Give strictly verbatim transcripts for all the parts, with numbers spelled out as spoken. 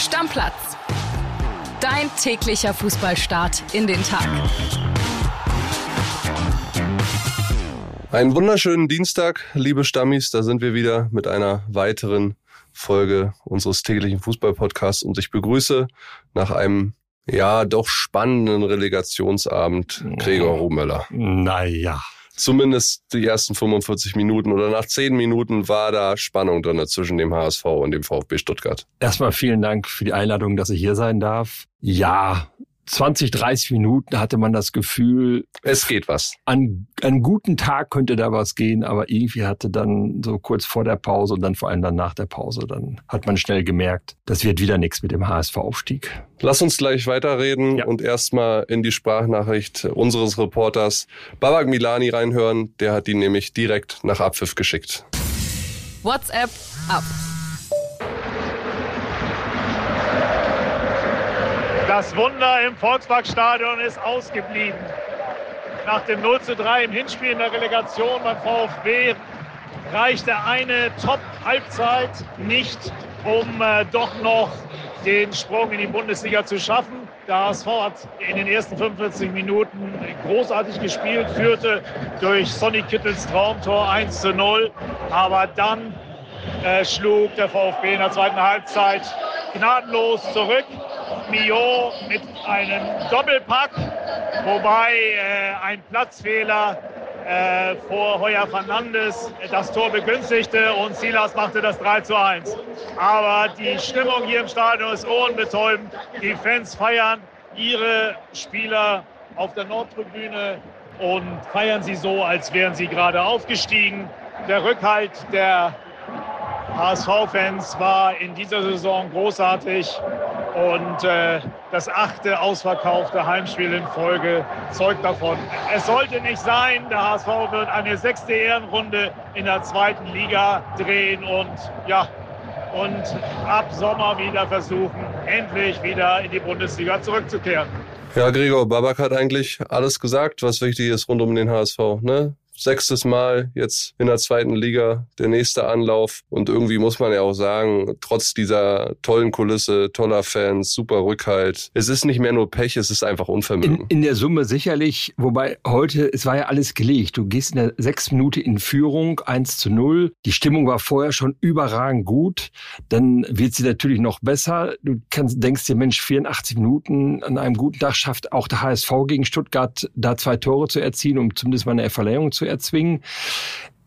Stammplatz. Dein täglicher Fußballstart in den Tag. Einen wunderschönen Dienstag, liebe Stammis. Da sind wir wieder mit einer weiteren Folge unseres täglichen Fußballpodcasts. Und ich begrüße nach einem, ja, doch spannenden Relegationsabend Gregor Romöller. Naja. Zumindest die ersten fünfundvierzig Minuten oder nach zehn Minuten war da Spannung drin zwischen dem H S V und dem VfB Stuttgart. Erstmal vielen Dank für die Einladung, dass ich hier sein darf. Ja, zwanzig, dreißig Minuten hatte man das Gefühl, es geht was. An, an guten Tag könnte da was gehen, aber irgendwie hatte dann so kurz vor der Pause und dann vor allem dann nach der Pause, dann hat man schnell gemerkt, das wird wieder nichts mit dem H S V-Aufstieg. Lass uns gleich weiterreden ja. und erstmal in die Sprachnachricht unseres Reporters Babak Milani reinhören. Der hat die nämlich direkt nach Abpfiff geschickt. WhatsApp ab. Das Wunder im Volksparkstadion ist ausgeblieben. Nach dem null zu drei im Hinspiel in der Relegation beim VfB reichte eine Top-Halbzeit nicht, um äh, doch noch den Sprung in die Bundesliga zu schaffen. Der H S V hat in den ersten fünfundvierzig Minuten großartig gespielt, führte durch Sonny Kittels Traumtor eins zu null. Aber dann äh, schlug der VfB in der zweiten Halbzeit gnadenlos zurück. Mio mit einem Doppelpack, wobei äh, ein Platzfehler äh, vor Heuer Fernandes das Tor begünstigte und Silas machte das drei zu eins. Aber die Stimmung hier im Stadion ist ohrenbetäubend. Die Fans feiern ihre Spieler auf der Nordtribüne und feiern sie so, als wären sie gerade aufgestiegen. Der Rückhalt der H S V-Fans war in dieser Saison großartig. Und äh, das achte ausverkaufte Heimspiel in Folge zeugt davon. Es sollte nicht sein, der H S V wird eine sechste Ehrenrunde in der zweiten Liga drehen und, ja, und ab Sommer wieder versuchen, endlich wieder in die Bundesliga zurückzukehren. Ja, Gregor, Babak hat eigentlich alles gesagt, was wichtig ist rund um den H S V, ne? Sechstes Mal jetzt in der zweiten Liga, der nächste Anlauf. Und irgendwie muss man ja auch sagen, trotz dieser tollen Kulisse, toller Fans, super Rückhalt, es ist nicht mehr nur Pech, es ist einfach Unvermögen. In, in der Summe sicherlich, wobei heute, es war ja alles gelegt. Du gehst in der sechsten Minute in Führung, eins zu null. Die Stimmung war vorher schon überragend gut. Dann wird sie natürlich noch besser. Du kannst, denkst dir, Mensch, vierundachtzig Minuten an einem guten Tag schafft auch der H S V gegen Stuttgart, da zwei Tore zu erzielen, um zumindest mal eine Verlängerung zu erzwingen.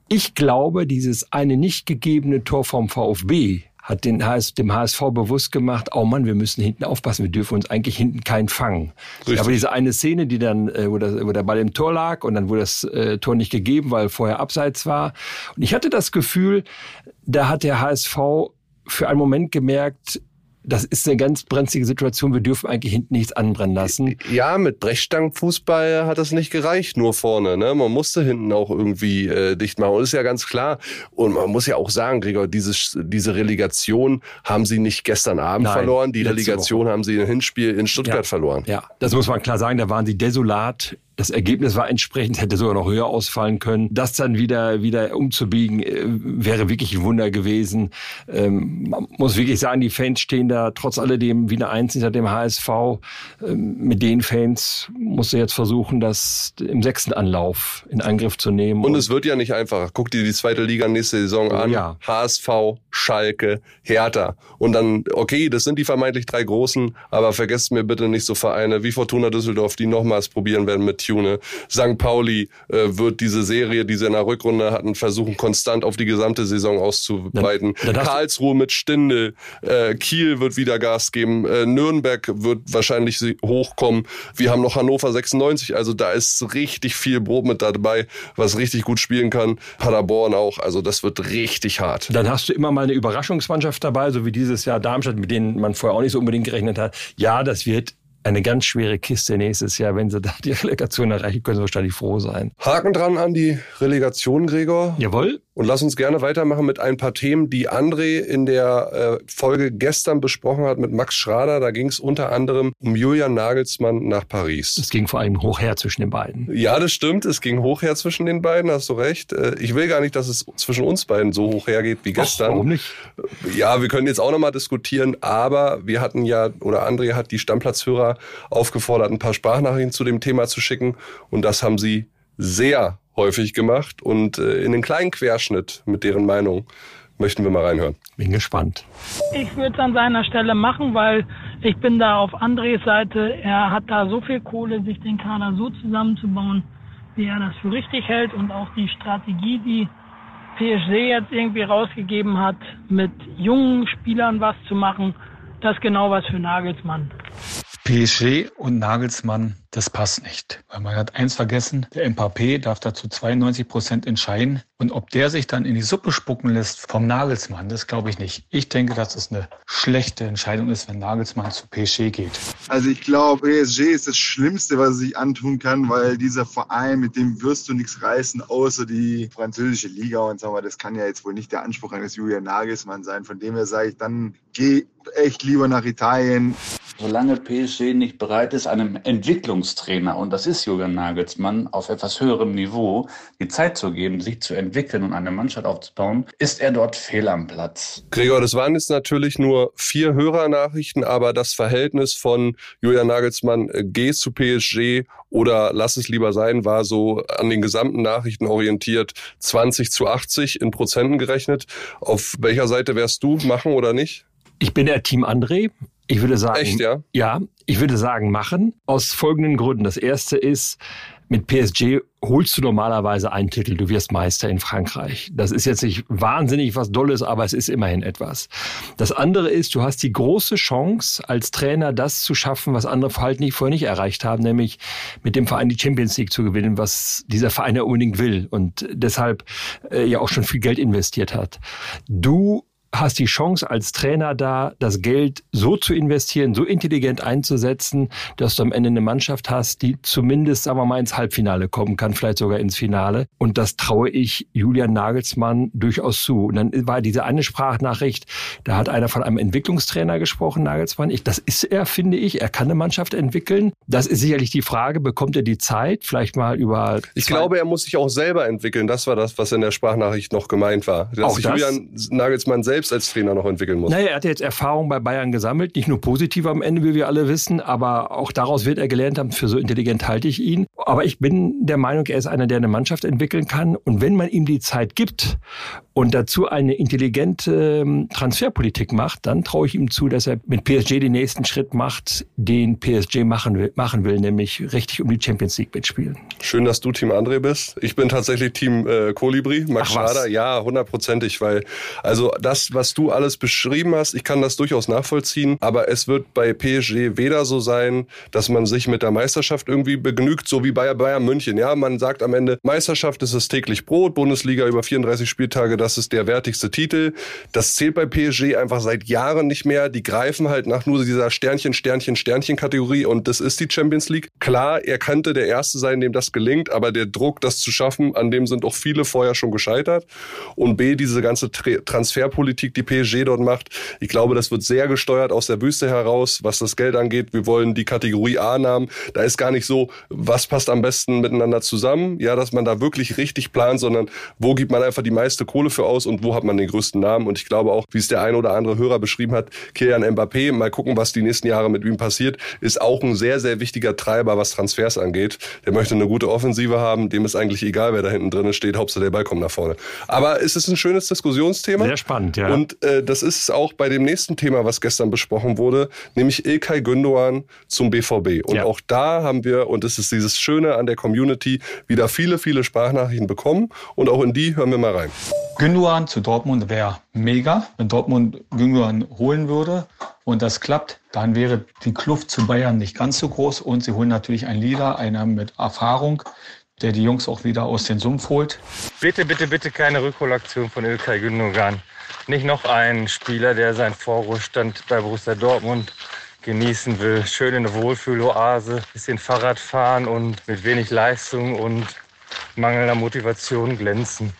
Ich glaube, dieses eine nicht gegebene Tor vom VfB hat den H S, dem H S V bewusst gemacht, oh Mann, wir müssen hinten aufpassen, wir dürfen uns eigentlich hinten keinen fangen. Richtig. Aber diese eine Szene, die dann, wo, das, wo der Ball im Tor lag und dann wurde das äh, Tor nicht gegeben, weil vorher abseits war. Und ich hatte das Gefühl, da hat der H S V für einen Moment gemerkt, das ist eine ganz brenzlige Situation. Wir dürfen eigentlich hinten nichts anbrennen lassen. Ja, mit Brechstangenfußball hat das nicht gereicht, nur vorne. Ne? Man musste hinten auch irgendwie äh, dicht machen. Und ist ja ganz klar. Und man muss ja auch sagen, Gregor, dieses, diese Relegation haben sie nicht gestern Abend Nein, verloren. Die Relegation Woche. Haben sie im Hinspiel in Stuttgart ja, verloren. Ja, das muss man klar sagen. Da waren sie desolat. Das Ergebnis war entsprechend, hätte sogar noch höher ausfallen können. Das dann wieder wieder umzubiegen, wäre wirklich ein Wunder gewesen. Ähm, man muss wirklich sagen, die Fans stehen da trotz alledem wieder eins hinter dem H S V. Ähm, mit den Fans musst du jetzt versuchen, das im sechsten Anlauf in Angriff zu nehmen. Und, und es wird ja nicht einfach. Guck dir die zweite Liga nächste Saison an. Ja. H S V, Schalke, Hertha. Und dann, okay, das sind die vermeintlich drei Großen, aber vergesst mir bitte nicht so Vereine wie Fortuna Düsseldorf, die nochmals probieren werden mit Tune. Sankt Pauli äh, wird diese Serie, die sie in der Rückrunde hatten, versuchen konstant auf die gesamte Saison auszuweiten. Dann, dann Karlsruhe mit Stindl, äh, Kiel wird wieder Gas geben, äh, Nürnberg wird wahrscheinlich hochkommen. Wir haben noch Hannover sechsundneunzig, also da ist richtig viel Brot mit dabei, was richtig gut spielen kann. Paderborn auch, also das wird richtig hart. Dann hast du immer mal eine Überraschungsmannschaft dabei, so wie dieses Jahr Darmstadt, mit denen man vorher auch nicht so unbedingt gerechnet hat. Ja, das wird eine ganz schwere Kiste nächstes Jahr. Wenn sie da die Relegation erreichen, können sie wahrscheinlich froh sein. Haken dran an die Relegation, Gregor. Jawohl. Und lass uns gerne weitermachen mit ein paar Themen, die André in der äh, Folge gestern besprochen hat mit Max Schrader. Da ging es unter anderem um Julian Nagelsmann nach Paris. Es ging vor allem hoch her zwischen den beiden. Ja, das stimmt. Es ging hoch her zwischen den beiden, hast du recht. Äh, ich will gar nicht, dass es zwischen uns beiden so hoch hergeht wie gestern. Ach, warum nicht? Ja, wir können jetzt auch nochmal diskutieren, aber wir hatten ja, oder André hat die Stammplatzhörer aufgefordert, ein paar Sprachnachrichten zu dem Thema zu schicken. Und das haben sie sehr häufig gemacht und in den kleinen Querschnitt mit deren Meinung möchten wir mal reinhören. Bin gespannt. Ich würde es an seiner Stelle machen, weil ich bin da auf Andres Seite. Er hat da so viel Kohle, sich den Kader so zusammenzubauen, wie er das für richtig hält, und auch die Strategie, die P S G jetzt irgendwie rausgegeben hat, mit jungen Spielern was zu machen, das ist genau was für Nagelsmann. P S G und Nagelsmann, das passt nicht. Weil man hat eins vergessen, der Mbappé darf dazu zweiundneunzig Prozent entscheiden. Und ob der sich dann in die Suppe spucken lässt vom Nagelsmann, das glaube ich nicht. Ich denke, dass es eine schlechte Entscheidung ist, wenn Nagelsmann zu P S G geht. Also ich glaube, P S G ist das Schlimmste, was er sich antun kann, weil dieser Verein, mit dem wirst du nichts reißen, außer die französische Liga. Und sag mal, das kann ja jetzt wohl nicht der Anspruch eines Julian Nagelsmann sein. Von dem her sage ich, dann geh echt lieber nach Italien. Solange P S G nicht bereit ist, einem Entwicklungstrainer, und das ist Julian Nagelsmann, auf etwas höherem Niveau die Zeit zu geben, sich zu entwickeln und eine Mannschaft aufzubauen, ist er dort fehl am Platz. Gregor, das waren jetzt natürlich nur vier Hörernachrichten, aber das Verhältnis von Julian Nagelsmann, gehst zu P S G oder lass es lieber sein, war so an den gesamten Nachrichten orientiert zwanzig zu achtzig in Prozenten gerechnet. Auf welcher Seite wärst du, machen oder nicht? Ich bin der Team André. Ich würde sagen, Echt, ja? ja, ich würde sagen, machen. Aus folgenden Gründen. Das erste ist, mit P S G holst du normalerweise einen Titel. Du wirst Meister in Frankreich. Das ist jetzt nicht wahnsinnig was Dolles, aber es ist immerhin etwas. Das andere ist, du hast die große Chance, als Trainer das zu schaffen, was andere halt nicht, vorher nicht erreicht haben, nämlich mit dem Verein die Champions League zu gewinnen, was dieser Verein ja unbedingt will und deshalb äh, ja auch schon viel Geld investiert hat. Du hast die Chance als Trainer da, das Geld so zu investieren, so intelligent einzusetzen, dass du am Ende eine Mannschaft hast, die zumindest, sagen wir mal, ins Halbfinale kommen kann, vielleicht sogar ins Finale. Und das traue ich Julian Nagelsmann durchaus zu. Und dann war diese eine Sprachnachricht, da hat einer von einem Entwicklungstrainer gesprochen, Nagelsmann. Ich, das ist er, finde ich. Er kann eine Mannschaft entwickeln. Das ist sicherlich die Frage, bekommt er die Zeit? Vielleicht mal über... Ich glaube, er muss sich auch selber entwickeln. Das war das, was in der Sprachnachricht noch gemeint war. Dass auch sich das? Julian Nagelsmann selbst als Trainer noch entwickeln muss. Naja, er hat jetzt Erfahrung bei Bayern gesammelt, nicht nur positiv am Ende, wie wir alle wissen, aber auch daraus wird er gelernt haben, für so intelligent halte ich ihn. Aber ich bin der Meinung, er ist einer, der eine Mannschaft entwickeln kann, und wenn man ihm die Zeit gibt und dazu eine intelligente Transferpolitik macht, dann traue ich ihm zu, dass er mit P S G den nächsten Schritt macht, den P S G machen will, machen will nämlich richtig um die Champions League mitspielen. Schön, dass du Team André bist. Ich bin tatsächlich Team äh, Kolibri, Max Schrader. Ja, hundertprozentig, weil also das, was du alles beschrieben hast, ich kann das durchaus nachvollziehen, aber es wird bei P S G weder so sein, dass man sich mit der Meisterschaft irgendwie begnügt, so wie bei Bayern München. Ja, man sagt am Ende, Meisterschaft ist das täglich Brot, Bundesliga über vierunddreißig Spieltage, das ist der wertigste Titel. Das zählt bei P S G einfach seit Jahren nicht mehr. Die greifen halt nach nur dieser Sternchen, Sternchen, Sternchen-Kategorie, und das ist die Champions League. Klar, er könnte der Erste sein, dem das gelingt, aber der Druck, das zu schaffen, an dem sind auch viele vorher schon gescheitert. Und B, diese ganze Tra- Transferpolitik, die P S G dort macht. Ich glaube, das wird sehr gesteuert aus der Wüste heraus, was das Geld angeht. Wir wollen die Kategorie A-Namen. Da ist gar nicht so, was passt am besten miteinander zusammen. Ja, dass man da wirklich richtig plant, sondern wo gibt man einfach die meiste Kohle für aus und wo hat man den größten Namen. Und ich glaube auch, wie es der ein oder andere Hörer beschrieben hat, Kylian Mbappé, mal gucken, was die nächsten Jahre mit ihm passiert, ist auch ein sehr, sehr wichtiger Treiber, was Transfers angeht. Der möchte eine gute Offensive haben. Dem ist eigentlich egal, wer da hinten drin steht. Hauptsache der Ball kommt nach vorne. Aber es ist ein schönes Diskussionsthema. Sehr spannend, ja. Und äh, das ist auch bei dem nächsten Thema, was gestern besprochen wurde, nämlich Ilkay Gündogan zum B V B. Und ja, auch da haben wir, und das ist dieses Schöne an der Community, wieder viele, viele Sprachnachrichten bekommen. Und auch in die hören wir mal rein. Gündogan zu Dortmund wäre mega, wenn Dortmund Gündogan holen würde. Und das klappt, dann wäre die Kluft zu Bayern nicht ganz so groß. Und sie holen natürlich einen Leader, einer mit Erfahrung, der die Jungs auch wieder aus dem Sumpf holt. Bitte, bitte, bitte keine Rückholaktion von Ilkay Gündogan. Nicht noch ein Spieler, der seinen Vorruhestand bei Borussia Dortmund genießen will. Schön in der Wohlfühloase, bisschen Fahrrad fahren und mit wenig Leistung und mangelnder Motivation glänzen.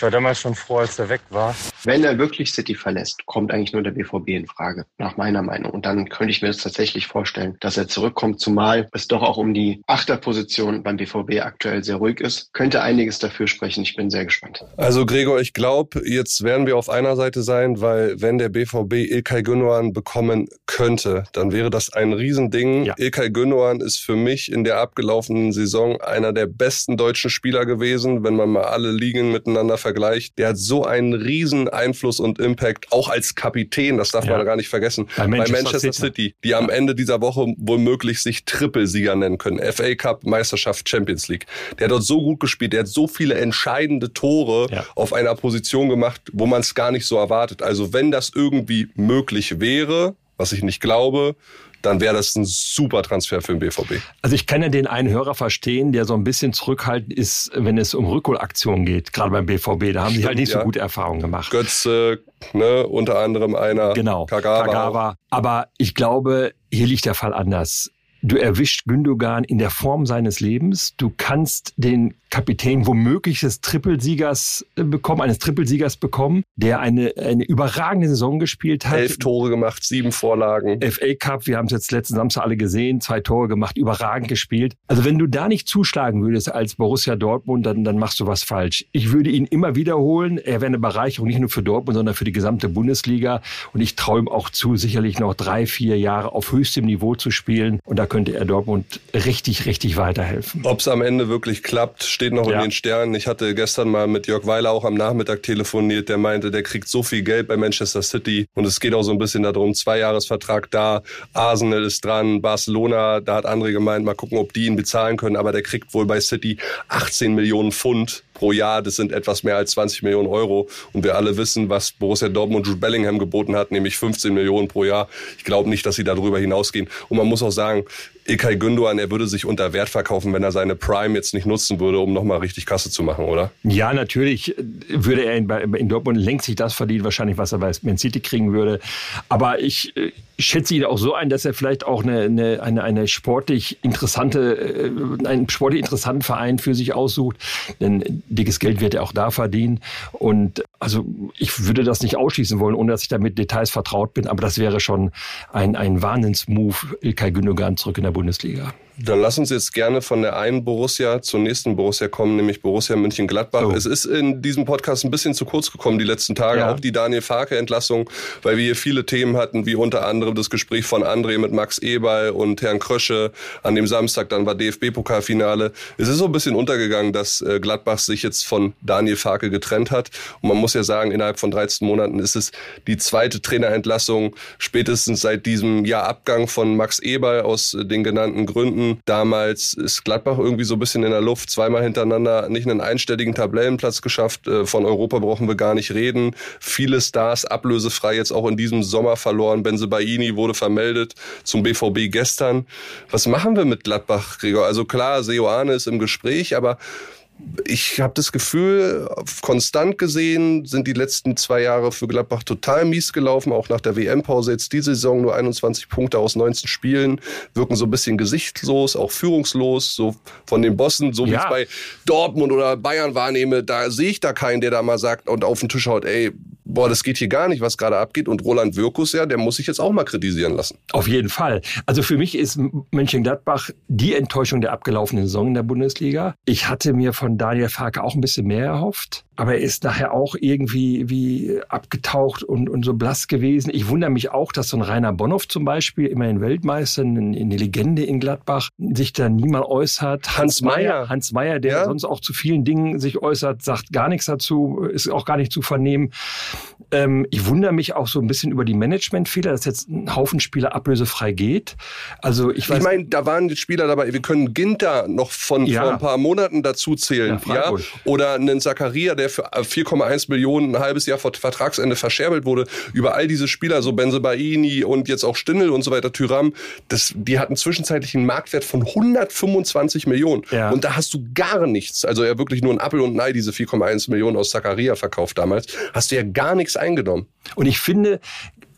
Ich war damals schon froh, als er weg war. Wenn er wirklich City verlässt, kommt eigentlich nur der B V B in Frage, nach meiner Meinung. Und dann könnte ich mir das tatsächlich vorstellen, dass er zurückkommt, zumal es doch auch um die Achterposition beim B V B aktuell sehr ruhig ist. Könnte einiges dafür sprechen. Ich bin sehr gespannt. Also Gregor, ich glaube, jetzt werden wir auf einer Seite sein, weil wenn der B V B Ilkay Gündogan bekommen könnte, dann wäre das ein Riesending. Ja. Ilkay Gündogan ist für mich in der abgelaufenen Saison einer der besten deutschen Spieler gewesen, wenn man mal alle Ligen miteinander vergleicht. Der hat so einen riesen Einfluss und Impact, auch als Kapitän, das darf ja. man gar nicht vergessen, bei Manchester, bei Manchester City, City, die ja. am Ende dieser Woche womöglich sich Trippelsieger nennen können. F A Cup, Meisterschaft, Champions League. Der hat dort so gut gespielt, der hat so viele entscheidende Tore ja. auf einer Position gemacht, wo man es gar nicht so erwartet. Also wenn das irgendwie möglich wäre, was ich nicht glaube, dann wäre das ein super Transfer für den B V B. Also ich kann ja den einen Hörer verstehen, der so ein bisschen zurückhaltend ist, wenn es um Rückholaktionen geht, gerade beim B V B. Da haben Stimmt, die halt nicht ja. so gute Erfahrungen gemacht. Götze, ne, unter anderem einer, genau, Kagawa. Kagawa. Aber ich glaube, hier liegt der Fall anders. Du erwischst Gündogan in der Form seines Lebens. Du kannst den Kapitän womöglich des Trippelsiegers bekommen, eines Trippelsiegers bekommen, der eine, eine überragende Saison gespielt hat. Elf Tore gemacht, sieben Vorlagen. F A Cup, wir haben es jetzt letzten Samstag alle gesehen, zwei Tore gemacht, überragend gespielt. Also wenn du da nicht zuschlagen würdest als Borussia Dortmund, dann, dann machst du was falsch. Ich würde ihn immer wiederholen. Er wäre eine Bereicherung nicht nur für Dortmund, sondern für die gesamte Bundesliga. Und ich traue ihm auch zu, sicherlich noch drei, vier Jahre auf höchstem Niveau zu spielen. Und da könnte er Dortmund richtig, richtig weiterhelfen. Ob es am Ende wirklich klappt, steht noch ja. in den Sternen. Ich hatte gestern mal mit Jörg Weiler auch am Nachmittag telefoniert, der meinte, der kriegt so viel Geld bei Manchester City und es geht auch so ein bisschen darum, Zweijahresvertrag da, Arsenal ist dran, Barcelona, da hat André gemeint, mal gucken, ob die ihn bezahlen können, aber der kriegt wohl bei City achtzehn Millionen Pfund pro Jahr, das sind etwas mehr als zwanzig Millionen Euro und wir alle wissen, was Borussia Dortmund Jude Bellingham geboten hat, nämlich fünfzehn Millionen pro Jahr. Ich glaube nicht, dass sie darüber hinausgehen und man muss auch sagen, Ilkay Gündogan, er würde sich unter Wert verkaufen, wenn er seine Prime jetzt nicht nutzen würde, um nochmal richtig Kasse zu machen, oder? Ja, natürlich würde er in, in Dortmund längst nicht das verdienen, wahrscheinlich, was er bei Man City kriegen würde. Aber ich schätze ihn auch so ein, dass er vielleicht auch eine, eine, eine, eine sportlich interessante, einen sportlich interessanten Verein für sich aussucht. Denn dickes Geld wird er auch da verdienen. Und also ich würde das nicht ausschließen wollen, ohne dass ich damit Details vertraut bin. Aber das wäre schon ein, ein Wahnsinnsmove, Ilkay Gündogan zurück in der Bundesliga. Dann lass uns jetzt gerne von der einen Borussia zur nächsten Borussia kommen, nämlich Borussia Mönchengladbach. Oh. Es ist in diesem Podcast ein bisschen zu kurz gekommen die letzten Tage, ja. auch die Daniel Farke-Entlassung, weil wir hier viele Themen hatten, wie unter anderem das Gespräch von André mit Max Eberl und Herrn Krösche an dem Samstag, dann war D F B-Pokalfinale. Es ist so ein bisschen untergegangen, dass Gladbach sich jetzt von Daniel Farke getrennt hat. Und man muss ja sagen, innerhalb von dreizehn Monaten ist es die zweite Trainerentlassung, spätestens seit diesem Jahr Abgang von Max Eberl aus den genannten Gründen. Damals ist Gladbach irgendwie so ein bisschen in der Luft, zweimal hintereinander nicht einen einstelligen Tabellenplatz geschafft. Von Europa brauchen wir gar nicht reden. Viele Stars ablösefrei jetzt auch in diesem Sommer verloren. Bensebaini wurde vermeldet zum B V B gestern. Was machen wir mit Gladbach, Gregor? Also klar, Seoane ist im Gespräch, aber ich habe das Gefühl, konstant gesehen sind die letzten zwei Jahre für Gladbach total mies gelaufen, auch nach der W M-Pause jetzt diese Saison nur einundzwanzig Punkte aus neunzehn Spielen, wirken so ein bisschen gesichtslos, auch führungslos, so von den Bossen, so ja. wie ich es bei Dortmund oder Bayern wahrnehme, da sehe ich da keinen, der da mal sagt und auf den Tisch haut, ey, boah, das geht hier gar nicht, was gerade abgeht. Und Roland Wirkus, ja, der muss sich jetzt auch mal kritisieren lassen. Auf jeden Fall. Also für mich ist Mönchengladbach die Enttäuschung der abgelaufenen Saison in der Bundesliga. Ich hatte mir von Daniel Farke auch ein bisschen mehr erhofft. Aber er ist nachher auch irgendwie wie abgetaucht und, und so blass gewesen. Ich wundere mich auch, dass so ein Rainer Bonhoff zum Beispiel, immerhin Weltmeister, eine Legende in Gladbach, sich da niemand äußert. Hans Meyer. Hans Meyer, der ja? sonst auch zu vielen Dingen sich äußert, sagt gar nichts dazu, ist auch gar nicht zu vernehmen. Ähm, ich wundere mich auch so ein bisschen über die Managementfehler, dass jetzt ein Haufen Spieler ablösefrei geht. Also ich weiß, ich meine, da waren die Spieler dabei, wir können Ginter noch von ja. vor ein paar Monaten dazu zählen. Ja, ja? Oder einen Zakaria, der für vier Komma eins Millionen ein halbes Jahr vor Vertragsende verscherbelt wurde. Über all diese Spieler, so Bensebaini und jetzt auch Stindl und so weiter, Thüram, das, die hatten zwischenzeitlich einen Marktwert von hundertfünfundzwanzig Millionen. Ja. Und da hast du gar nichts. Also ja wirklich nur ein Appel und ein Ei, diese vier Komma eins Millionen aus Zakaria verkauft damals. Hast du ja gar nichts eingenommen. Und ich finde,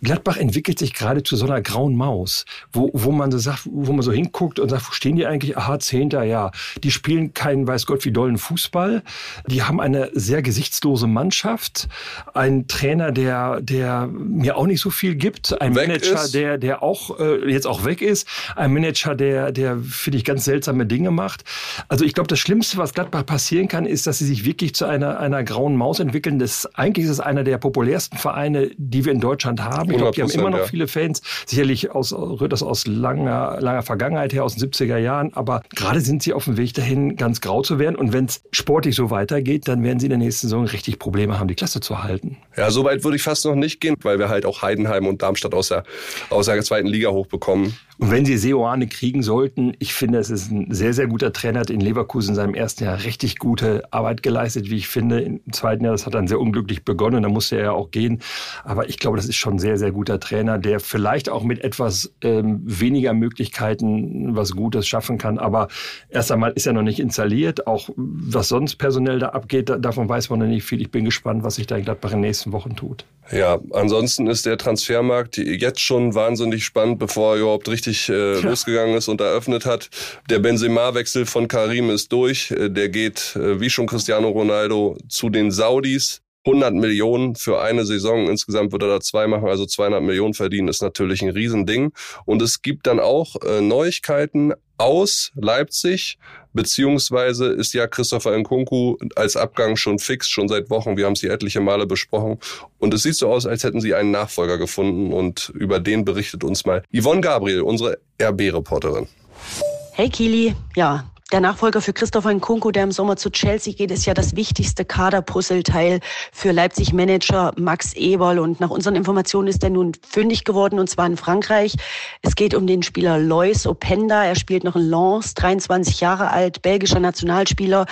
Gladbach entwickelt sich gerade zu so einer grauen Maus, wo, wo man so sagt, wo man so hinguckt und sagt, wo stehen die eigentlich? Aha, Zehnter, ja. Die spielen keinen weiß Gott wie dollen Fußball. Die haben eine sehr gesichtslose Mannschaft, einen Trainer, der, der mir auch nicht so viel gibt, ein Manager, der, der auch äh, jetzt auch weg ist, ein Manager, der, der finde ich ganz seltsame Dinge macht. Also ich glaube, das Schlimmste, was Gladbach passieren kann, ist, dass sie sich wirklich zu einer, einer grauen Maus entwickeln. Das, eigentlich ist es einer der populärsten Vereine, die wir in Deutschland haben. Ich glaube, die haben immer noch viele Fans. Sicherlich aus, rührt das aus langer, langer Vergangenheit her, aus den siebziger Jahren. Aber gerade sind sie auf dem Weg dahin, ganz grau zu werden. Und wenn es sportlich so weitergeht, dann werden sie in der nächsten Saison richtig Probleme haben, die Klasse zu halten. Ja, so weit würde ich fast noch nicht gehen, weil wir halt auch Heidenheim und Darmstadt aus der, aus der zweiten Liga hochbekommen. Und wenn sie Seoane kriegen sollten, ich finde, es ist ein sehr, sehr guter Trainer, hat in Leverkusen in seinem ersten Jahr richtig gute Arbeit geleistet, wie ich finde. Im zweiten Jahr, das hat dann sehr unglücklich begonnen, da musste er ja auch gehen. Aber ich glaube, das ist schon ein sehr, sehr guter Trainer, der vielleicht auch mit etwas ähm, weniger Möglichkeiten was Gutes schaffen kann. Aber erst einmal ist er noch nicht installiert. Auch was sonst personell da abgeht, da, davon weiß man noch nicht viel. Ich bin gespannt, was sich da in Gladbach in den nächsten Wochen tut. Ja, ansonsten ist der Transfermarkt jetzt schon wahnsinnig spannend, bevor er überhaupt richtig losgegangen ist und eröffnet hat. Der Benzema-Wechsel von Karim ist durch. Der geht, wie schon Cristiano Ronaldo, zu den Saudis. hundert Millionen für eine Saison. Insgesamt wird er da zwei machen, also zweihundert Millionen verdienen. Ist natürlich ein Riesending. Und es gibt dann auch Neuigkeiten aus Leipzig, beziehungsweise ist ja Christopher Nkunku als Abgang schon fix, schon seit Wochen. Wir haben es hier etliche Male besprochen. Und es sieht so aus, als hätten sie einen Nachfolger gefunden. Und über den berichtet uns mal Yvonne Gabriel, unsere R B-Reporterin. Hey Kili, ja. Der Nachfolger für Christopher Nkunku, der im Sommer zu Chelsea geht, ist ja das wichtigste Kaderpuzzleteil für Leipzig-Manager Max Eberl. Und nach unseren Informationen ist er nun fündig geworden, und zwar in Frankreich. Es geht um den Spieler Loïs Openda. Er spielt noch in Lens, dreiundzwanzig Jahre alt, belgischer Nationalspieler.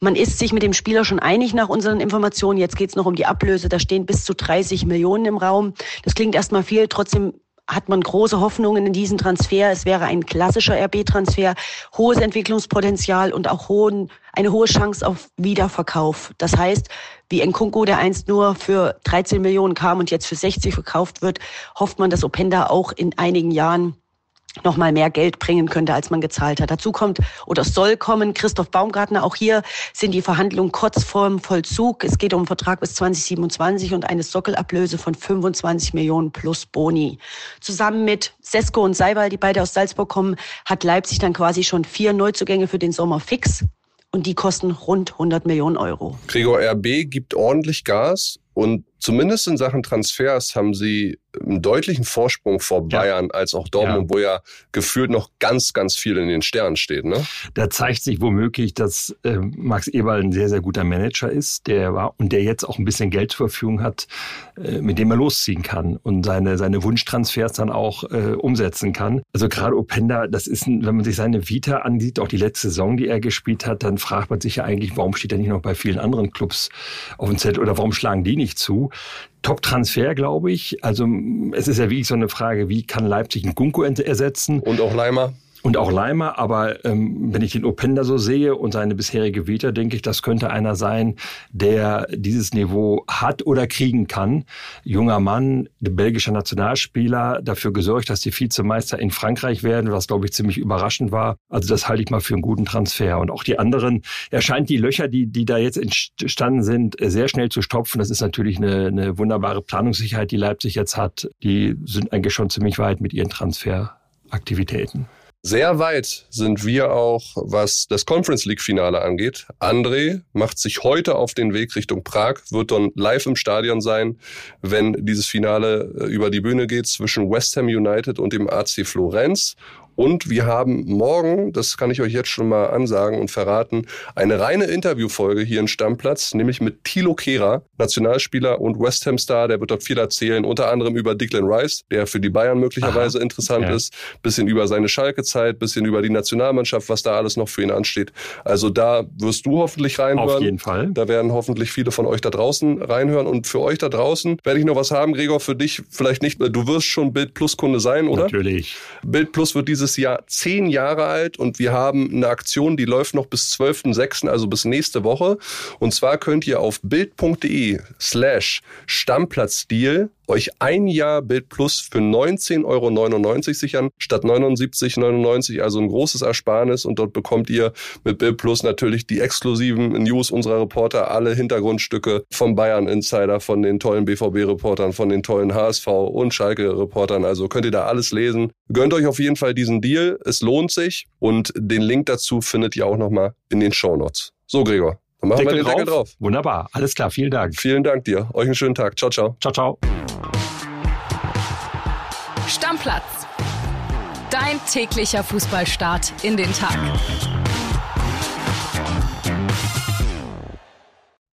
Man ist sich mit dem Spieler schon einig nach unseren Informationen. Jetzt geht's noch um die Ablöse. Da stehen bis zu dreißig Millionen im Raum. Das klingt erstmal viel, trotzdem hat man große Hoffnungen in diesen Transfer. Es wäre ein klassischer R B-Transfer, hohes Entwicklungspotenzial und auch hohen, eine hohe Chance auf Wiederverkauf. Das heißt, wie Nkunku, der einst nur für dreizehn Millionen kam und jetzt für sechzig verkauft wird, hofft man, dass Openda auch in einigen Jahren noch mal mehr Geld bringen könnte, als man gezahlt hat. Dazu kommt oder soll kommen Christoph Baumgartner. Auch hier sind die Verhandlungen kurz vorm Vollzug. Es geht um einen Vertrag bis zweitausendsiebenundzwanzig und eine Sockelablöse von fünfundzwanzig Millionen plus Boni. Zusammen mit Sesko und Seiwal, die beide aus Salzburg kommen, hat Leipzig dann quasi schon vier Neuzugänge für den Sommer fix. Und die kosten rund hundert Millionen Euro. Gregor, R B gibt ordentlich Gas. Und zumindest in Sachen Transfers haben sie einen deutlichen Vorsprung vor Bayern, ja, als auch Dortmund, ja, wo ja gefühlt noch ganz, ganz viel in den Sternen steht. Ne? Da zeigt sich womöglich, dass äh, Max Eberl ein sehr, sehr guter Manager ist, der war und der jetzt auch ein bisschen Geld zur Verfügung hat, äh, mit dem er losziehen kann und seine, seine Wunschtransfers dann auch äh, umsetzen kann. Also gerade Openda, das ist, ein, wenn man sich seine Vita ansieht, auch die letzte Saison, die er gespielt hat, dann fragt man sich ja eigentlich, warum steht er nicht noch bei vielen anderen Clubs auf dem Zettel oder warum schlagen die nicht zu. Top-Transfer, glaube ich. Also es ist ja wirklich so eine Frage, wie kann Leipzig einen Nkunku ersetzen? Und auch Leimer. Und auch Leimer, aber ähm, wenn ich den Openda so sehe und seine bisherige Vita, denke ich, das könnte einer sein, der dieses Niveau hat oder kriegen kann. Junger Mann, belgischer Nationalspieler, dafür gesorgt, dass die Vizemeister in Frankreich werden, was, glaube ich, ziemlich überraschend war. Also das halte ich mal für einen guten Transfer. Und auch die anderen, er scheint die Löcher, die die da jetzt entstanden sind, sehr schnell zu stopfen. Das ist natürlich eine, eine wunderbare Planungssicherheit, die Leipzig jetzt hat. Die sind eigentlich schon ziemlich weit mit ihren Transferaktivitäten. Sehr weit sind wir auch, was das Conference-League-Finale angeht. André macht sich heute auf den Weg Richtung Prag, wird dann live im Stadion sein, wenn dieses Finale über die Bühne geht zwischen West Ham United und dem A C Florenz. Und wir haben morgen, das kann ich euch jetzt schon mal ansagen und verraten, eine reine Interviewfolge hier in Stammplatz, nämlich mit Thilo Kehrer, Nationalspieler und West Ham-Star. Der wird dort viel erzählen, unter anderem über Declan Rice, der für die Bayern möglicherweise Aha. interessant ja. ist, bisschen über seine Schalke-Zeit, bisschen über die Nationalmannschaft, was da alles noch für ihn ansteht. Also da wirst du hoffentlich reinhören. Auf jeden Fall. Da werden hoffentlich viele von euch da draußen reinhören. Und für euch da draußen werde ich noch was haben, Gregor, für dich vielleicht nicht. Du wirst schon BILDplus-Kunde sein, oder? Natürlich. BILDplus wird diese dieses Jahr zehn Jahre alt und wir haben eine Aktion, die läuft noch bis zwölften sechsten, also bis nächste Woche. Und zwar könnt ihr auf bild punkt de slash Stammplatzdeal euch ein Jahr BILDplus für neunzehn Euro neunundneunzig sichern, statt neunundsiebzig neunundneunzig, also ein großes Ersparnis. Und dort bekommt ihr mit BILDplus natürlich die exklusiven News unserer Reporter, alle Hintergrundstücke vom Bayern Insider, von den tollen B V B-Reportern, von den tollen H S V- und Schalke-Reportern. Also könnt ihr da alles lesen. Gönnt euch auf jeden Fall diesen Deal. Es lohnt sich. Und den Link dazu findet ihr auch nochmal in den Shownotes. So, Gregor, dann machen Deckel wir den drauf. Deckel drauf. Wunderbar. Alles klar. Vielen Dank. Vielen Dank dir. Euch einen schönen Tag. Ciao, ciao. Ciao, ciao. Stammplatz. Dein täglicher Fußballstart in den Tag.